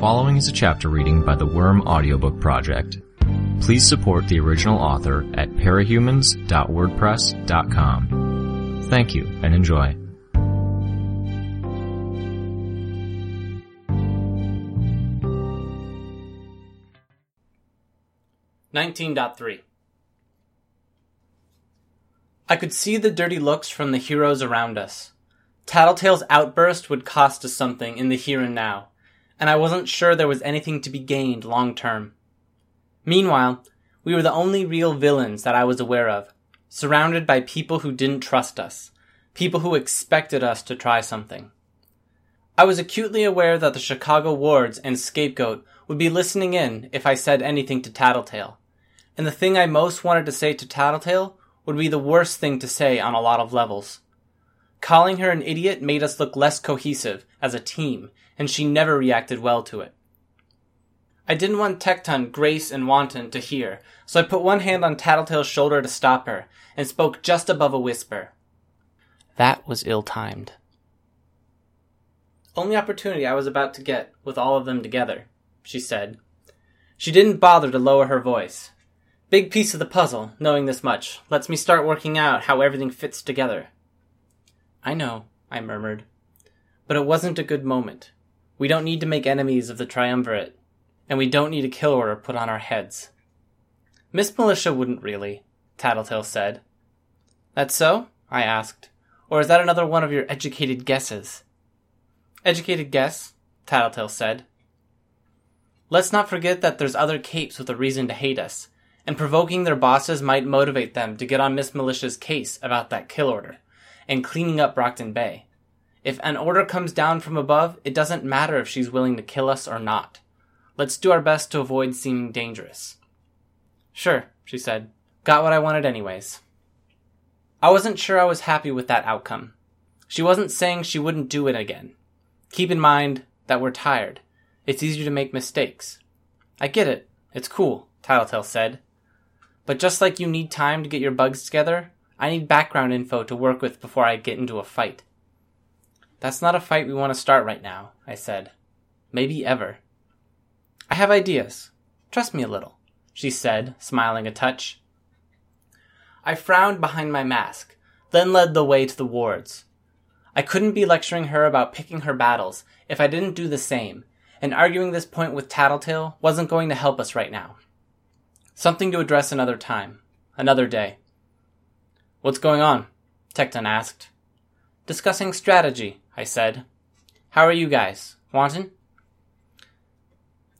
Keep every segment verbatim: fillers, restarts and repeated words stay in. following is a chapter reading by the Worm Audiobook Project. Please support the original author at parahumans dot wordpress dot com. Thank you and enjoy. nineteen point three. I could see the dirty looks from the heroes around us. Tattletale's outburst would cost us something in the here and now, and I wasn't sure there was anything to be gained long term. Meanwhile, we were the only real villains that I was aware of, surrounded by people who didn't trust us, people who expected us to try something. I was acutely aware that the Chicago Wards and Scapegoat would be listening in if I said anything to Tattletale, and the thing I most wanted to say to Tattletale would be the worst thing to say on a lot of levels. Calling her an idiot made us look less cohesive as a team, and she never reacted well to it. I didn't want Tekton, Grace, and Wanton to hear, so I put one hand on Tattletale's shoulder to stop her, and spoke just above a whisper. That was ill-timed. Only opportunity I was about to get with all of them together, she said. She didn't bother to lower her voice. Big piece of the puzzle, knowing this much, lets me start working out how everything fits together. I know, I murmured. But it wasn't a good moment. We don't need to make enemies of the Triumvirate, and we don't need a kill order put on our heads. Miss Militia wouldn't really, Tattletale said. That so? I asked. Or is that another one of your educated guesses? Educated guess, Tattletale said. Let's not forget that there's other capes with a reason to hate us, and provoking their bosses might motivate them to get on Miss Militia's case about that kill order, and cleaning up Brockton Bay. If an order comes down from above, it doesn't matter if she's willing to kill us or not. Let's do our best to avoid seeming dangerous. Sure, she said. Got what I wanted anyways. I wasn't sure I was happy with that outcome. She wasn't saying she wouldn't do it again. Keep in mind that we're tired. It's easier to make mistakes. I get it. It's cool, Tattletale said. But just like you need time to get your bugs together, I need background info to work with before I get into a fight. That's not a fight we want to start right now, I said. Maybe ever. I have ideas. Trust me a little, she said, smiling a touch. I frowned behind my mask, then led the way to the wards. I couldn't be lecturing her about picking her battles if I didn't do the same, and arguing this point with Tattletale wasn't going to help us right now. Something to address another time, another day. What's going on? Tekton asked. Discussing strategy, I said. How are you guys? Wanton?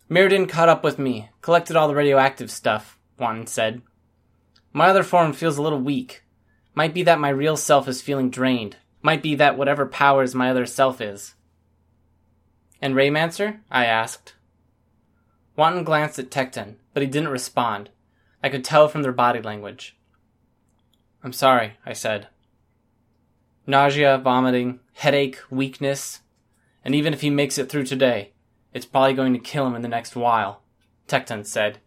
Myrddin caught up with me, collected all the radioactive stuff, Wanton said. My other form feels a little weak. Might be that my real self is feeling drained. Might be that whatever powers my other self is. And Raymancer? I asked. Wanton glanced at Tekton, but he didn't respond. I could tell from their body language. I'm sorry, I said. Nausea, vomiting, headache, weakness. And even if he makes it through today, it's probably going to kill him in the next while, Tekton said.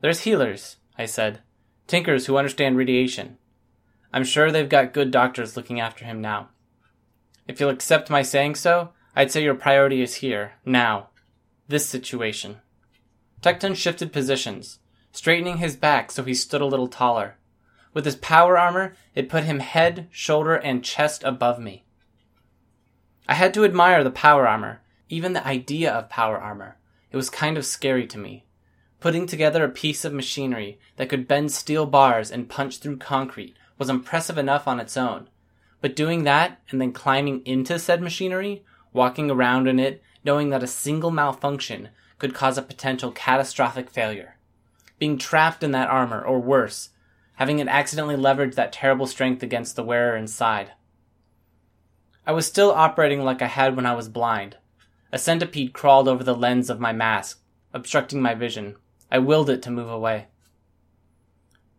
There's healers, I said. Tinkers who understand radiation. I'm sure they've got good doctors looking after him now. If you'll accept my saying so, I'd say your priority is here, now. This situation. Tekton shifted positions, straightening his back so he stood a little taller. With his power armor, it put him head, shoulder, and chest above me. I had to admire the power armor, even the idea of power armor. It was kind of scary to me. Putting together a piece of machinery that could bend steel bars and punch through concrete was impressive enough on its own. But doing that, and then climbing into said machinery, walking around in it, knowing that a single malfunction could cause a potential catastrophic failure. Being trapped in that armor, or worse, having it accidentally leverage that terrible strength against the wearer inside. I was still operating like I had when I was blind. A centipede crawled over the lens of my mask, obstructing my vision. I willed it to move away.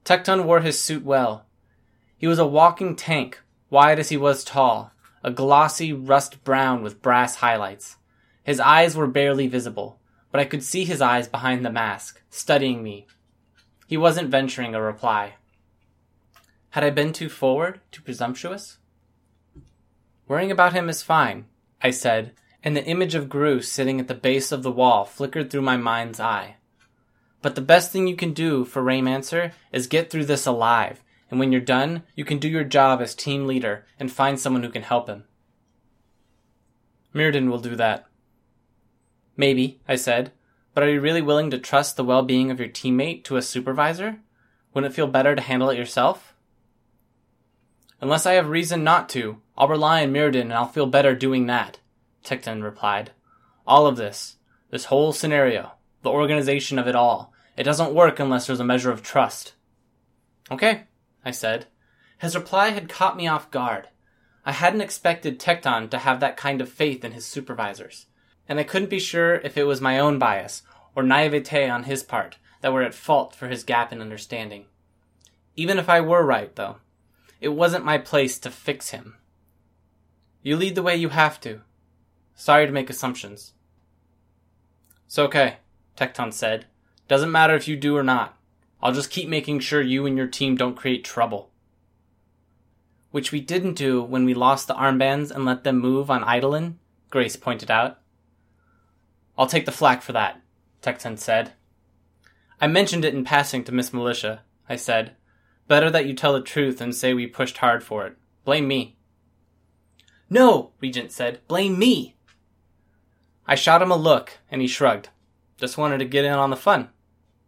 Tekton wore his suit well. He was a walking tank, wide as he was tall, a glossy rust brown with brass highlights. His eyes were barely visible, but I could see his eyes behind the mask, studying me. He wasn't venturing a reply. Had I been too forward, too presumptuous? Worrying about him is fine, I said, and the image of Grue sitting at the base of the wall flickered through my mind's eye. But the best thing you can do for Raymancer is get through this alive, and when you're done, you can do your job as team leader and find someone who can help him. Myrddin will do that. Maybe, I said, but are you really willing to trust the well-being of your teammate to a supervisor? Wouldn't it feel better to handle it yourself? Unless I have reason not to, I'll rely on Myrddin and I'll feel better doing that, Tekton replied. All of this, this whole scenario, the organization of it all, it doesn't work unless there's a measure of trust. Okay, I said. His reply had caught me off guard. I hadn't expected Tekton to have that kind of faith in his supervisors, and I couldn't be sure if it was my own bias or naivete on his part that were at fault for his gap in understanding. Even if I were right, though, it wasn't my place to fix him. You lead the way you have to. Sorry to make assumptions. It's okay, Tekton said. Doesn't matter if you do or not. I'll just keep making sure you and your team don't create trouble. Which we didn't do when we lost the armbands and let them move on Eidolon, Grace pointed out. I'll take the flak for that, Tekton said. I mentioned it in passing to Miss Militia, I said. Better that you tell the truth and say we pushed hard for it. Blame me. No, Regent said. Blame me. I shot him a look, and he shrugged. Just wanted to get in on the fun,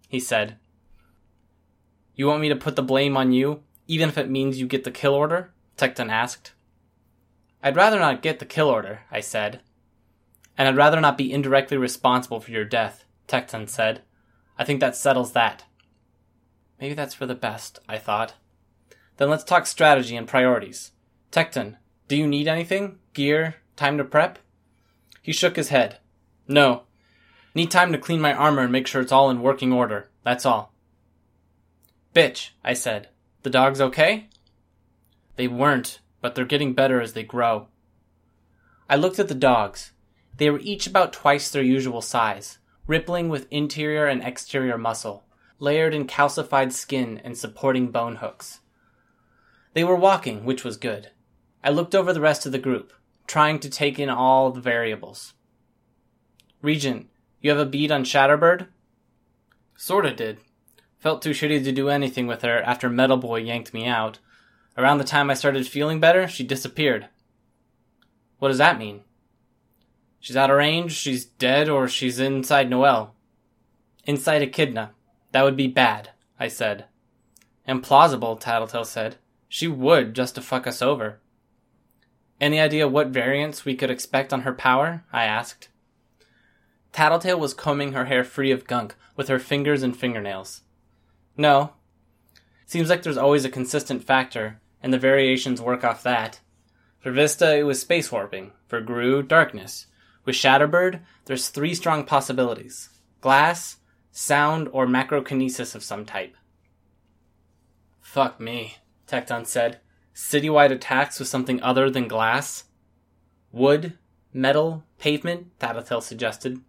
he said. You want me to put the blame on you, even if it means you get the kill order? Tekton asked. I'd rather not get the kill order, I said. And I'd rather not be indirectly responsible for your death, Tekton said. I think that settles that. Maybe that's for the best, I thought. Then let's talk strategy and priorities. Tekton, do you need anything? Gear? Time to prep? He shook his head. No. Need time to clean my armor and make sure it's all in working order. That's all. Bitch, I said. The dogs okay? They weren't, but they're getting better as they grow. I looked at the dogs. They were each about twice their usual size, rippling with interior and exterior muscle, layered in calcified skin and supporting bone hooks. They were walking, which was good. I looked over the rest of the group, trying to take in all the variables. Regent, you have a bead on Shatterbird? Sorta did. Felt too shitty to do anything with her after Metal Boy yanked me out. Around the time I started feeling better, she disappeared. What does that mean? She's out of range, she's dead, or she's inside Noel. Inside Echidna. That would be bad, I said. Implausible, Tattletale said. She would, just to fuck us over. Any idea what variants we could expect on her power? I asked. Tattletale was combing her hair free of gunk with her fingers and fingernails. No. Seems like there's always a consistent factor, and the variations work off that. For Vista, it was space warping. For Grue, darkness. With Shatterbird, there's three strong possibilities. Glass, sound, or macrokinesis of some type. Fuck me, Tekton said. Citywide attacks with something other than glass? Wood, metal, pavement, Thadethil suggested.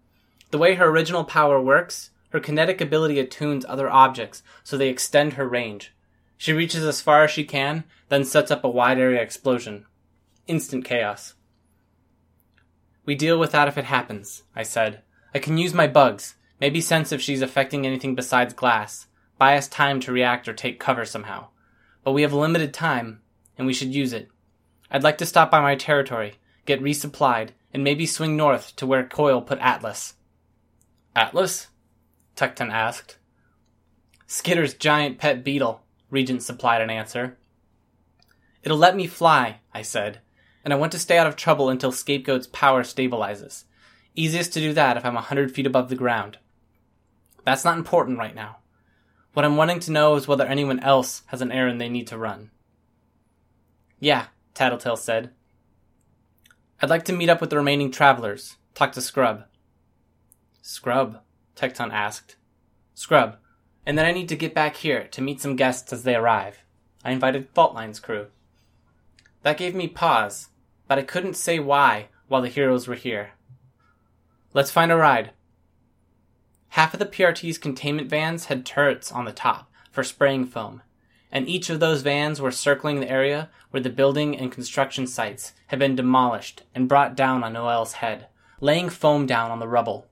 The way her original power works, her kinetic ability attunes other objects, so they extend her range. She reaches as far as she can, then sets up a wide-area explosion. Instant chaos. We deal with that if it happens, I said. I can use my bugs, maybe sense if she's affecting anything besides glass, buy us time to react or take cover somehow. But we have limited time, and we should use it. I'd like to stop by my territory, get resupplied, and maybe swing north to where Coil put Atlas. Atlas? Tekton asked. Skitter's giant pet beetle, Regent supplied an answer. It'll let me fly, I said, and I want to stay out of trouble until Scapegoat's power stabilizes. Easiest to do that if I'm a hundred feet above the ground. That's not important right now. What I'm wanting to know is whether anyone else has an errand they need to run. Yeah, Tattletale said. I'd like to meet up with the remaining travelers. Talk to Scrub. Scrub? Tekton asked. Scrub. And then I need to get back here to meet some guests as they arrive. I invited Faultline's crew. That gave me pause, but I couldn't say why while the heroes were here. Let's find a ride. Half of the P R T's containment vans had turrets on the top for spraying foam, and each of those vans were circling the area where the building and construction sites had been demolished and brought down on Noel's head, laying foam down on the rubble.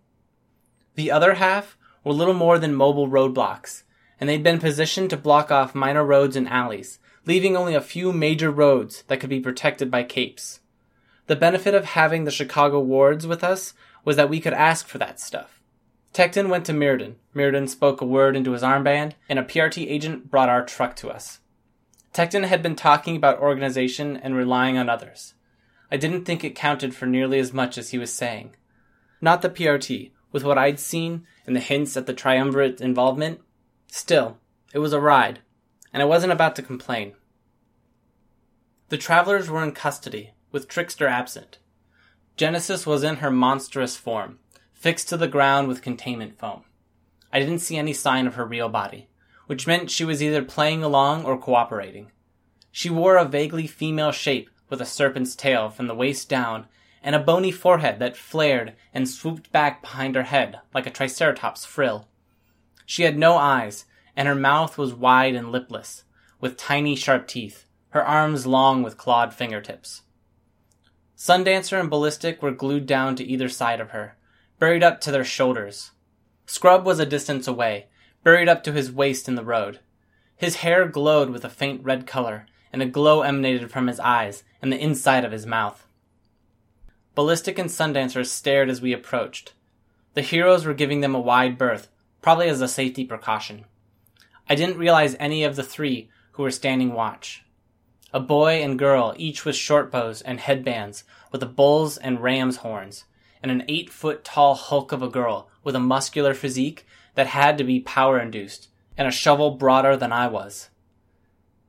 The other half were little more than mobile roadblocks, and they'd been positioned to block off minor roads and alleys, leaving only a few major roads that could be protected by capes. The benefit of having the Chicago Wards with us was that we could ask for that stuff. Tekton went to Myrddin. Myrddin spoke a word into his armband, and a P R T agent brought our truck to us. Tekton had been talking about organization and relying on others. I didn't think it counted for nearly as much as he was saying. Not the P R T, with what I'd seen and the hints at the Triumvirate's involvement. Still, it was a ride, and I wasn't about to complain. The travelers were in custody, with Trickster absent. Genesis was in her monstrous form, fixed to the ground with containment foam. I didn't see any sign of her real body, which meant she was either playing along or cooperating. She wore a vaguely female shape with a serpent's tail from the waist down and a bony forehead that flared and swooped back behind her head like a triceratops frill. She had no eyes, and her mouth was wide and lipless, with tiny sharp teeth, her arms long with clawed fingertips. Sundancer and Ballistic were glued down to either side of her, buried up to their shoulders. Scrub was a distance away, buried up to his waist in the road. His hair glowed with a faint red color, and a glow emanated from his eyes and the inside of his mouth. Ballistic and Sundancer stared as we approached. The heroes were giving them a wide berth, probably as a safety precaution. I didn't realize any of the three who were standing watch. A boy and girl, each with short bows and headbands, with a bull's and ram's horns, and an eight-foot-tall hulk of a girl with a muscular physique that had to be power-induced, and a shovel broader than I was.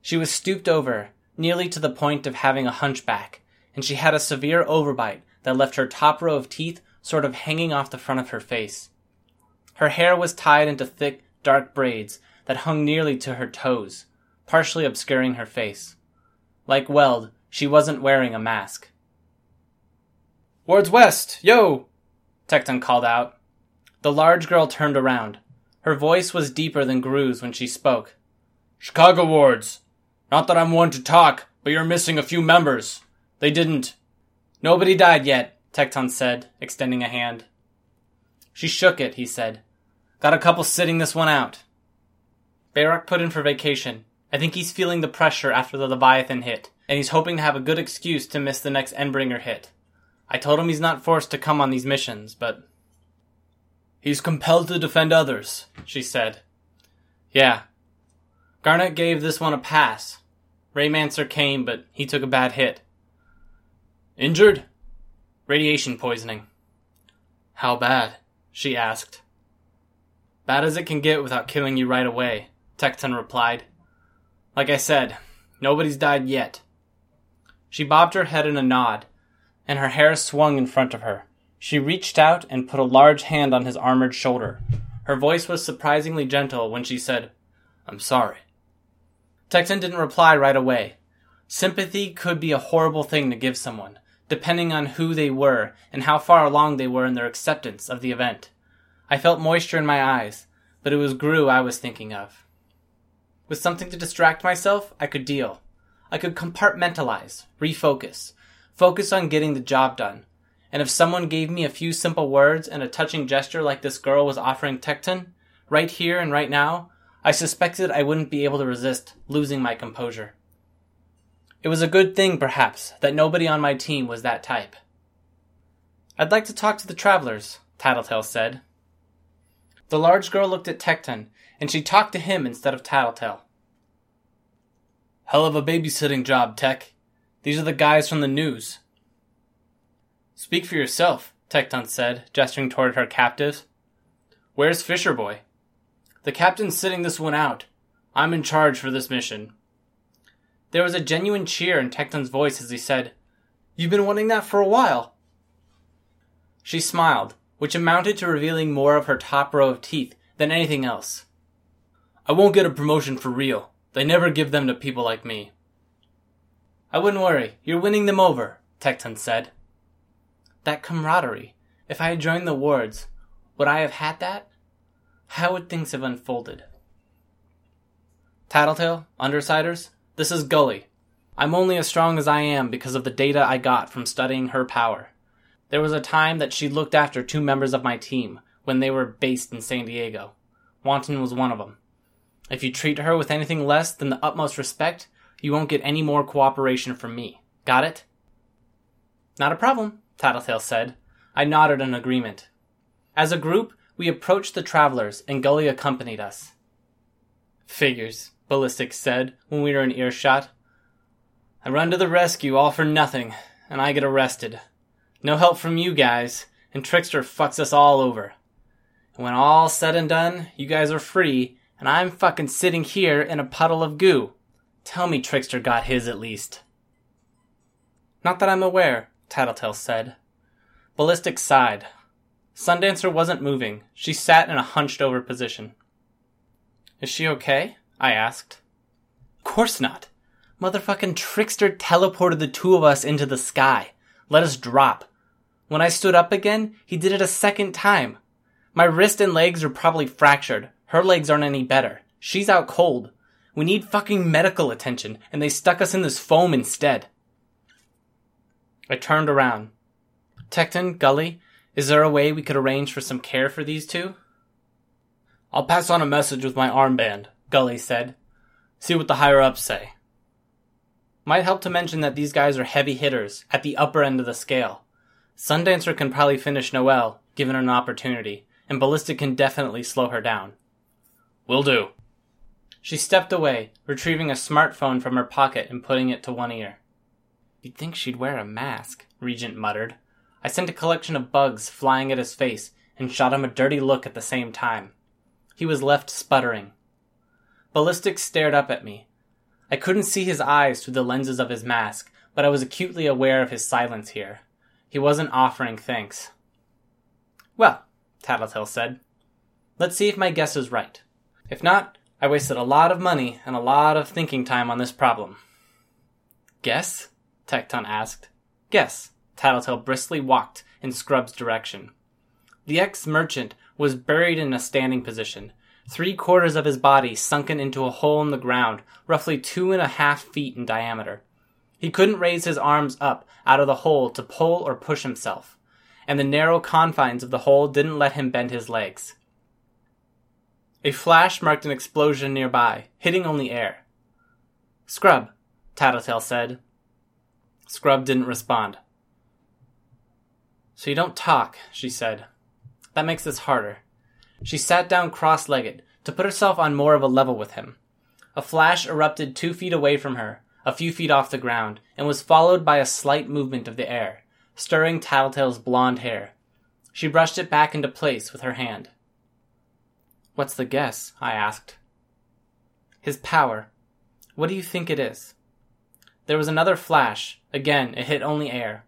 She was stooped over, nearly to the point of having a hunchback, and she had a severe overbite that left her top row of teeth sort of hanging off the front of her face. Her hair was tied into thick, dark braids that hung nearly to her toes, partially obscuring her face. Like Weld, she wasn't wearing a mask. "Wards West, yo!" Tekton called out. The large girl turned around. Her voice was deeper than Grue's when she spoke. "Chicago Wards. Not that I'm one to talk, but you're missing a few members. They didn't." "Nobody died yet," Tekton said, extending a hand. "She shook it," he said. "Got a couple sitting this one out." Barak put in for vacation. I think he's feeling the pressure after the Leviathan hit, and he's hoping to have a good excuse to miss the next Endbringer hit. I told him he's not forced to come on these missions, but... "He's compelled to defend others," she said. "Yeah." Garnet gave this one a pass. Raymancer came, but he took a bad hit. "Injured?" "Radiation poisoning." "How bad?" she asked. "Bad as it can get without killing you right away," Tekton replied. "Like I said, nobody's died yet." She bobbed her head in a nod, and her hair swung in front of her. She reached out and put a large hand on his armored shoulder. Her voice was surprisingly gentle when she said, "I'm sorry." Tekton didn't reply right away. Sympathy could be a horrible thing to give someone, depending on who they were and how far along they were in their acceptance of the event. I felt moisture in my eyes, but it was Grue I was thinking of. With something to distract myself, I could deal. I could compartmentalize, refocus, focus on getting the job done. And if someone gave me a few simple words and a touching gesture like this girl was offering Tekton, right here and right now, I suspected I wouldn't be able to resist losing my composure. It was a good thing, perhaps, that nobody on my team was that type. "I'd like to talk to the travelers," Tattletale said. The large girl looked at Tekton, and she talked to him instead of Tattletale. "Hell of a babysitting job, Tek. These are the guys from the news." "Speak for yourself," Tekton said, gesturing toward her captives. "Where's Fisher Boy?" "The captain's sitting this one out. I'm in charge for this mission." There was a genuine cheer in Tekton's voice as he said, "You've been wanting that for a while." She smiled, which amounted to revealing more of her top row of teeth than anything else. "I won't get a promotion for real. They never give them to people like me." "I wouldn't worry. You're winning them over," Tekton said. That camaraderie. If I had joined the Wards, would I have had that? How would things have unfolded? "Tattletale, Undersiders, this is Gully. I'm only as strong as I am because of the data I got from studying her power. There was a time that she looked after two members of my team when they were based in San Diego. Wanton was one of them. If you treat her with anything less than the utmost respect, you won't get any more cooperation from me. Got it? Not a problem, Tattletale said. I nodded in agreement. As a group, we approached the travelers, and Gully accompanied us. Figures, Ballistic said when we were in earshot. I run to the rescue all for nothing, and I get arrested. No help from you guys, and Trickster fucks us all over. And when all's said and done, you guys are free, and I'm fucking sitting here in a puddle of goo. Tell me Trickster got his at least. Not that I'm aware, Tattletale said. Ballistic sighed. Sundancer wasn't moving. She sat in a hunched-over position. Is she okay? I asked. Course not. Motherfucking Trickster teleported the two of us into the sky. Let us drop. When I stood up again, he did it a second time. My wrist and legs are probably fractured. Her legs aren't any better. She's out cold. We need fucking medical attention, and they stuck us in this foam instead. I turned around. Tekton, Gully, is there a way we could arrange for some care for these two? I'll pass on a message with my armband, Gully said. See what the higher-ups say. Might help to mention that these guys are heavy hitters at the upper end of the scale. Sundancer can probably finish Noelle, given an opportunity, and Ballistic can definitely slow her down. Will do. She stepped away, retrieving a smartphone from her pocket and putting it to one ear. You'd think she'd wear a mask, Regent muttered. I sent a collection of bugs flying at his face and shot him a dirty look at the same time. He was left sputtering. Ballistic stared up at me. I couldn't see his eyes through the lenses of his mask, but I was acutely aware of his silence here. He wasn't offering thanks. Well, Tattletale said, let's see if my guess is right. If not, I wasted a lot of money and a lot of thinking time on this problem. Guess? Tekton asked. Guess. Tattletale briskly walked in Scrub's direction. The ex-merchant was buried in a standing position, three-quarters of his body sunken into a hole in the ground, roughly two and a half feet in diameter. He couldn't raise his arms up out of the hole to pull or push himself, and the narrow confines of the hole didn't let him bend his legs. A flash marked an explosion nearby, hitting only air. Scrub, Tattletale said. Scrub didn't respond. So you don't talk, she said. That makes this harder. She sat down cross-legged, to put herself on more of a level with him. A flash erupted two feet away from her, a few feet off the ground, and was followed by a slight movement of the air, stirring Tattletale's blonde hair. She brushed it back into place with her hand. What's the guess? I asked. His power. What do you think it is? There was another flash. Again, it hit only air.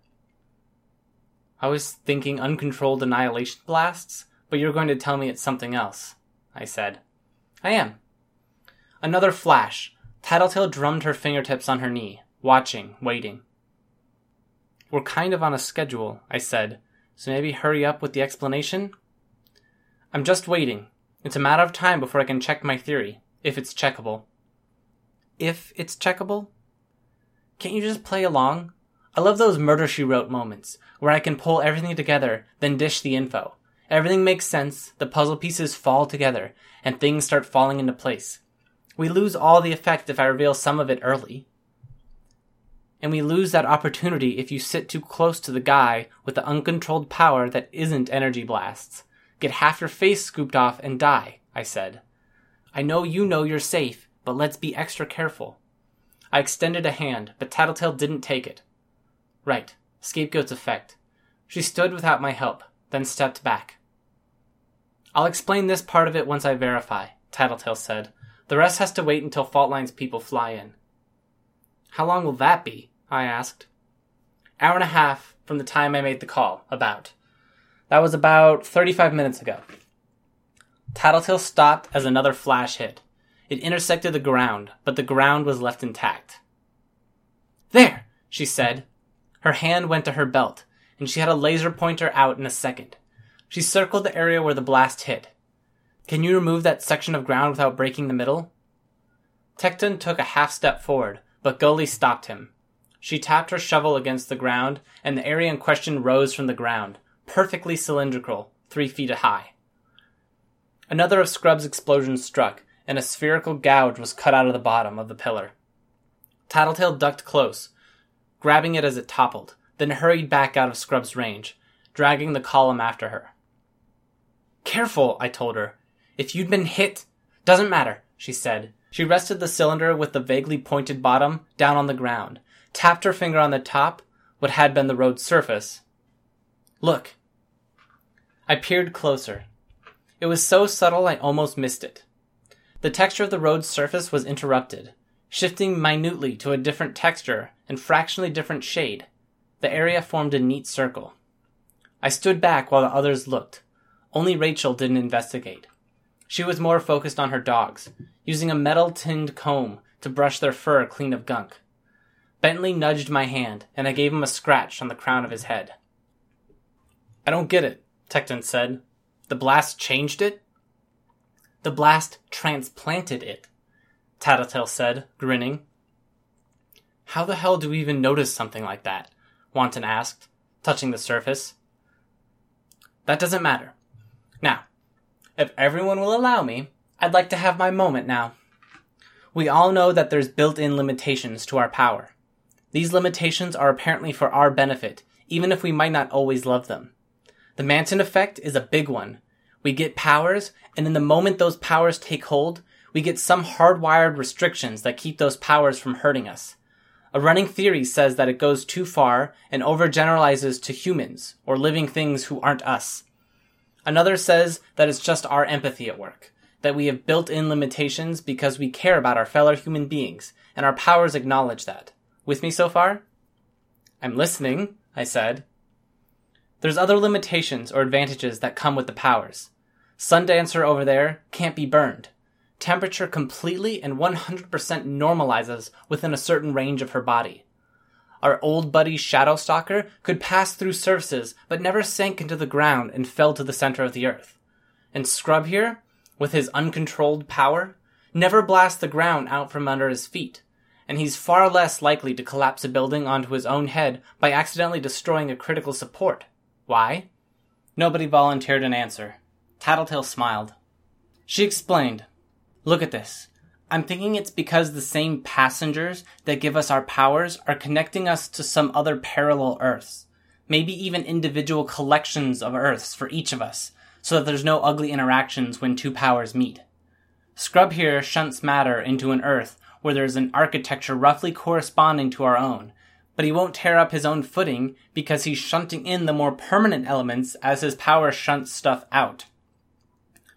I was thinking uncontrolled annihilation blasts, but you're going to tell me it's something else, I said. I am. Another flash. Tattletale drummed her fingertips on her knee, watching, waiting. We're kind of on a schedule, I said, so maybe hurry up with the explanation? I'm just waiting. It's a matter of time before I can check my theory, if it's checkable. If it's checkable? Can't you just play along? I love those Murder, She Wrote moments, where I can pull everything together, then dish the info. Everything makes sense, the puzzle pieces fall together, and things start falling into place. We lose all the effect if I reveal some of it early. And we lose that opportunity if you sit too close to the guy with the uncontrolled power that isn't energy blasts. Get half your face scooped off and die, I said. I know you know you're safe, but let's be extra careful. I extended a hand, but Tattletale didn't take it. Right, Scapegoat's effect. She stood without my help, then stepped back. I'll explain this part of it once I verify, Tattletale said. The rest has to wait until Faultline's people fly in. How long will that be? I asked. Hour and a half from the time I made the call, about. That was about thirty-five minutes ago. Tattletale stopped as another flash hit. It intersected the ground, but the ground was left intact. There, she said. Her hand went to her belt, and she had a laser pointer out in a second. She circled the area where the blast hit. Can you remove that section of ground without breaking the middle? Tekton took a half step forward, but Gully stopped him. She tapped her shovel against the ground, and the area in question rose from the ground, perfectly cylindrical, three feet high. Another of Scrub's explosions struck, and a spherical gouge was cut out of the bottom of the pillar. Tattletale ducked close, grabbing it as it toppled, then hurried back out of Scrub's range, dragging the column after her. "Careful," I told her. "If you'd been hit—" "Doesn't matter," she said. She rested the cylinder with the vaguely pointed bottom down on the ground, tapped her finger on the top, what had been the road surface. "Look." I peered closer. It was so subtle I almost missed it. The texture of the road's surface was interrupted, shifting minutely to a different texture and fractionally different shade. The area formed a neat circle. I stood back while the others looked. Only Rachel didn't investigate. She was more focused on her dogs, using a metal-tinned comb to brush their fur clean of gunk. Bentley nudged my hand, and I gave him a scratch on the crown of his head. "I don't get it," Tekton said. "The blast changed it?" "The blast transplanted it," Tattletale said, grinning. "How the hell do we even notice something like that?" Wanton asked, touching the surface. "That doesn't matter. Now, if everyone will allow me, I'd like to have my moment now. We all know that there's built-in limitations to our power. These limitations are apparently for our benefit, even if we might not always love them. The Manson effect is a big one. We get powers, and in the moment those powers take hold, we get some hardwired restrictions that keep those powers from hurting us. A running theory says that it goes too far and overgeneralizes to humans, or living things who aren't us. Another says that it's just our empathy at work, that we have built-in limitations because we care about our fellow human beings, and our powers acknowledge that. With me so far?" "I'm listening," I said. "There's other limitations or advantages that come with the powers. Sundancer over there can't be burned. Temperature completely and one hundred percent normalizes within a certain range of her body. Our old buddy Shadowstalker could pass through surfaces but never sank into the ground and fell to the center of the earth. And Scrub here, with his uncontrolled power, never blasts the ground out from under his feet, and he's far less likely to collapse a building onto his own head by accidentally destroying a critical support. Why?" Nobody volunteered an answer. Tattletale smiled. She explained, "Look at this. I'm thinking it's because the same passengers that give us our powers are connecting us to some other parallel Earths, maybe even individual collections of Earths for each of us, so that there's no ugly interactions when two powers meet. Scrub here shunts matter into an Earth where there's an architecture roughly corresponding to our own, but he won't tear up his own footing because he's shunting in the more permanent elements as his power shunts stuff out.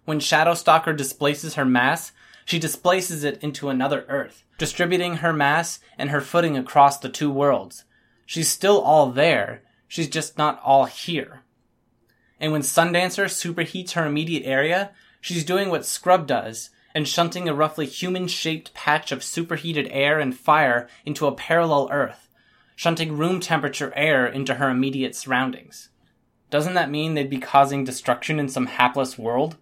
When Shadowstalker displaces her mass, she displaces it into another Earth, distributing her mass and her footing across the two worlds. She's still all there, she's just not all here. And when Sundancer superheats her immediate area, she's doing what Scrub does, and shunting a roughly human-shaped patch of superheated air and fire into a parallel Earth, shunting room-temperature air into her immediate surroundings." "Doesn't that mean they'd be causing destruction in some hapless world?"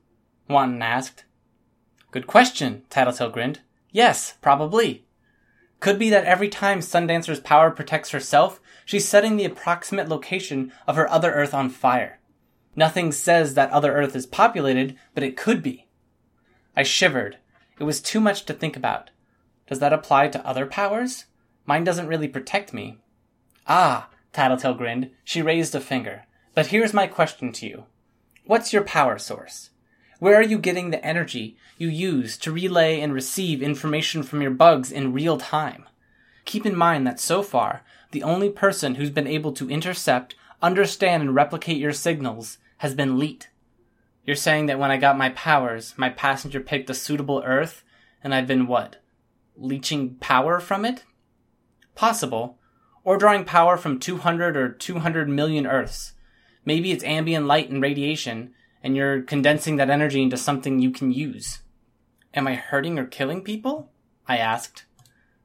Wanton asked. "Good question," Tattletale grinned. "Yes, probably. Could be that every time Sundancer's power protects herself, she's setting the approximate location of her other Earth on fire. Nothing says that other Earth is populated, but it could be." I shivered. It was too much to think about. Does that apply to other powers? Mine doesn't really protect me. "Ah," Tattletale grinned. She raised a finger. "But here's my question to you. What's your power source? Where are you getting the energy you use to relay and receive information from your bugs in real time? Keep in mind that so far, the only person who's been able to intercept, understand, and replicate your signals has been Leet. You're saying that when I got my powers, my passenger picked a suitable Earth, and I've been what? Leeching power from it? Possible. Or drawing power from two hundred or two hundred million Earths. Maybe it's ambient light and radiation, and you're condensing that energy into something you can use." "Am I hurting or killing people?" I asked.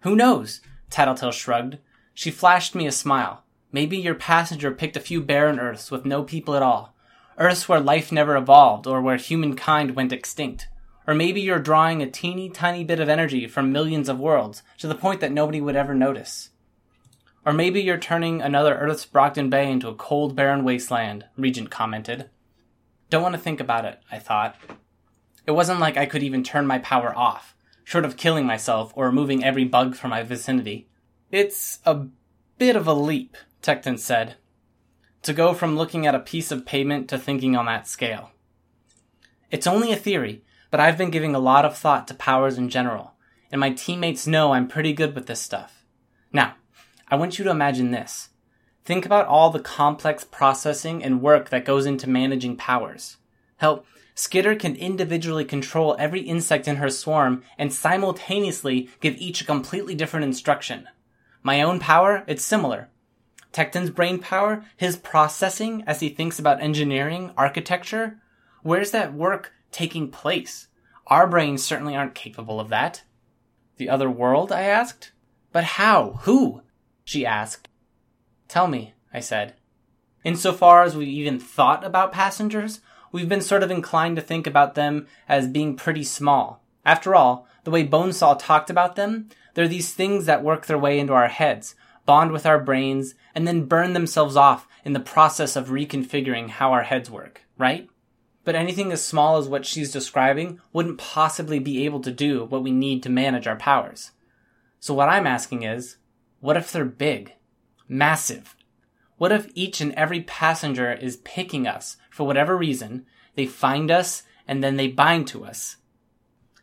"Who knows?" Tattletale shrugged. She flashed me a smile. "Maybe your passenger picked a few barren Earths with no people at all. Earths where life never evolved or where humankind went extinct. Or maybe you're drawing a teeny tiny bit of energy from millions of worlds to the point that nobody would ever notice. Or maybe you're turning another Earth's Brockton Bay into a cold, barren wasteland, Regent commented. Don't want to think about it, I thought. It wasn't like I could even turn my power off, short of killing myself or removing every bug from my vicinity. It's a bit of a leap, Tekton said, to go from looking at a piece of pavement to thinking on that scale. It's only a theory, but I've been giving a lot of thought to powers in general, and my teammates know I'm pretty good with this stuff. Now, I want you to imagine this. Think about all the complex processing and work that goes into managing powers. Hell, Skitter can individually control every insect in her swarm and simultaneously give each a completely different instruction. My own power, it's similar. Tekton's brain power, his processing as he thinks about engineering, architecture, where's that work taking place? Our brains certainly aren't capable of that. The other world, I asked. But how? Who? She asked. Tell me, I said. Insofar as we've even thought about passengers, we've been sort of inclined to think about them as being pretty small. After all, the way Bonesaw talked about them, they're these things that work their way into our heads, bond with our brains, and then burn themselves off in the process of reconfiguring how our heads work, right? But anything as small as what she's describing wouldn't possibly be able to do what we need to manage our powers. So what I'm asking is, what if they're big? Massive? What if each and every passenger is picking us for whatever reason, they find us, and then they bind to us?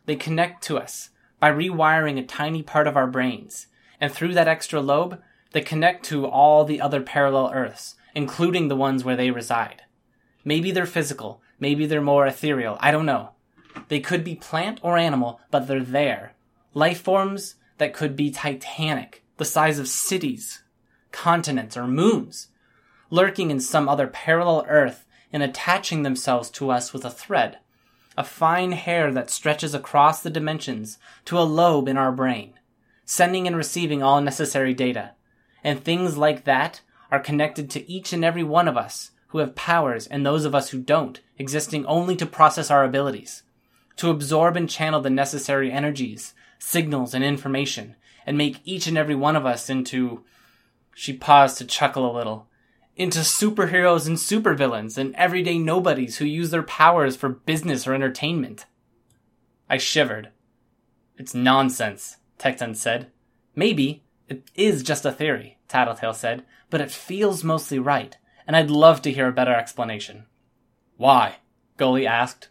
They connect to us by rewiring a tiny part of our brains, and through that extra lobe, they connect to all the other parallel Earths, including the ones where they reside. Maybe they're physical, maybe they're more ethereal, I don't know. They could be plant or animal, but they're there. Life forms that could be titanic, the size of cities, continents, or moons, lurking in some other parallel Earth and attaching themselves to us with a thread, a fine hair that stretches across the dimensions to a lobe in our brain, sending and receiving all necessary data. And things like that are connected to each and every one of us who have powers and those of us who don't, existing only to process our abilities, to absorb and channel the necessary energies, signals, and information, and make each and every one of us into... She paused to chuckle a little. Into superheroes and supervillains and everyday nobodies who use their powers for business or entertainment. I shivered. It's nonsense, Tekton said. Maybe. It is just a theory, Tattletale said, but it feels mostly right, and I'd love to hear a better explanation. Why? Gully asked.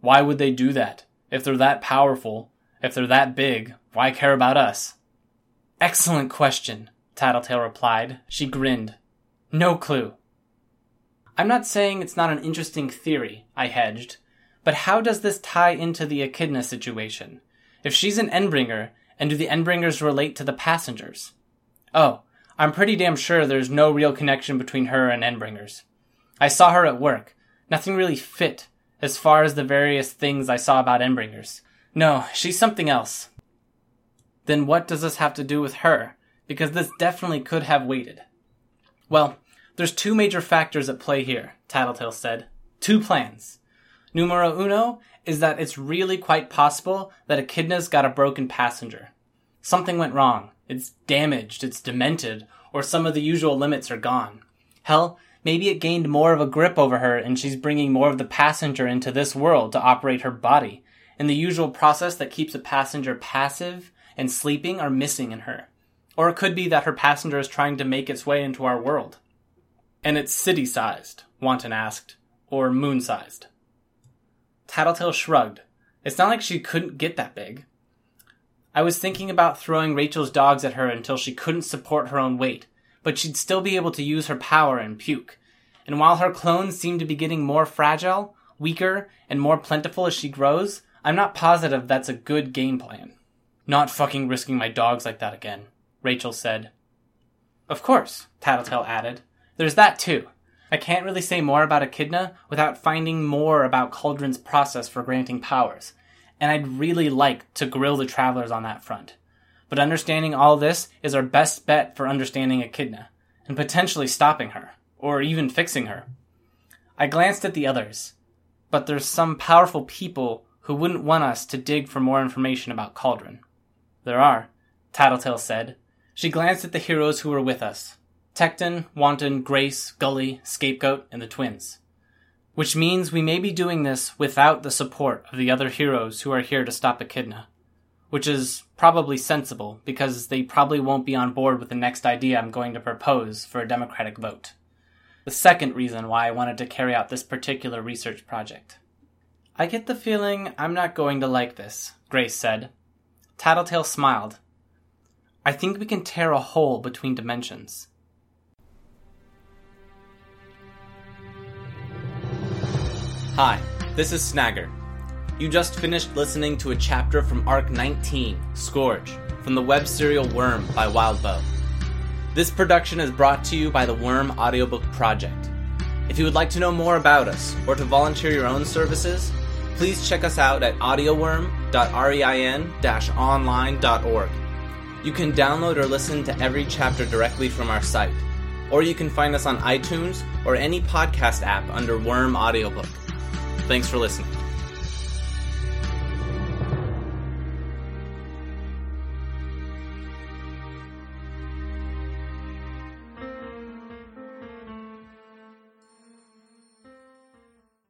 Why would they do that? If they're that powerful, if they're that big, why care about us? Excellent question, Tattletale replied. She grinned. No clue. I'm not saying it's not an interesting theory, I hedged, but how does this tie into the Echidna situation? If she's an Endbringer, and do the Endbringers relate to the passengers? Oh, I'm pretty damn sure there's no real connection between her and Endbringers. I saw her at work. Nothing really fit as far as the various things I saw about Endbringers. No, she's something else. Then what does this have to do with her? Because this definitely could have waited. Well, there's two major factors at play here, Tattletale said. Two plans. Numero uno is that it's really quite possible that Echidna's got a broken passenger. Something went wrong. It's damaged, it's demented, or some of the usual limits are gone. Hell, maybe it gained more of a grip over her and she's bringing more of the passenger into this world to operate her body, and the usual process that keeps a passenger passive and sleeping are missing in her. Or it could be that her passenger is trying to make its way into our world. And it's city-sized, Wanton asked, or moon-sized. Tattletale shrugged. It's not like she couldn't get that big. I was thinking about throwing Rachel's dogs at her until she couldn't support her own weight, but she'd still be able to use her power and puke. And while her clones seem to be getting more fragile, weaker, and more plentiful as she grows, I'm not positive that's a good game plan. Not fucking risking my dogs like that again, Rachel said. Of course, Tattletale added. There's that too. I can't really say more about Echidna without finding more about Cauldron's process for granting powers, and I'd really like to grill the travelers on that front. But understanding all this is our best bet for understanding Echidna, and potentially stopping her, or even fixing her. I glanced at the others, but there's some powerful people who wouldn't want us to dig for more information about Cauldron. There are, Tattletale said. She glanced at the heroes who were with us. Tekton, Wanton, Grace, Gully, Scapegoat, and the twins. Which means we may be doing this without the support of the other heroes who are here to stop Echidna. Which is probably sensible, because they probably won't be on board with the next idea I'm going to propose for a democratic vote. The second reason why I wanted to carry out this particular research project. I get the feeling I'm not going to like this, Grace said. Tattletale smiled. I think we can tear a hole between dimensions. Hi, this is Snagger. You just finished listening to a chapter from Arc nineteen, Scourge, from the web serial Worm by Wildbow. This production is brought to you by the Worm Audiobook Project. If you would like to know more about us, or to volunteer your own services, please check us out at audioworm dot rein dash online dot org. You can download or listen to every chapter directly from our site, or you can find us on iTunes or any podcast app under Worm Audiobook. Thanks for listening.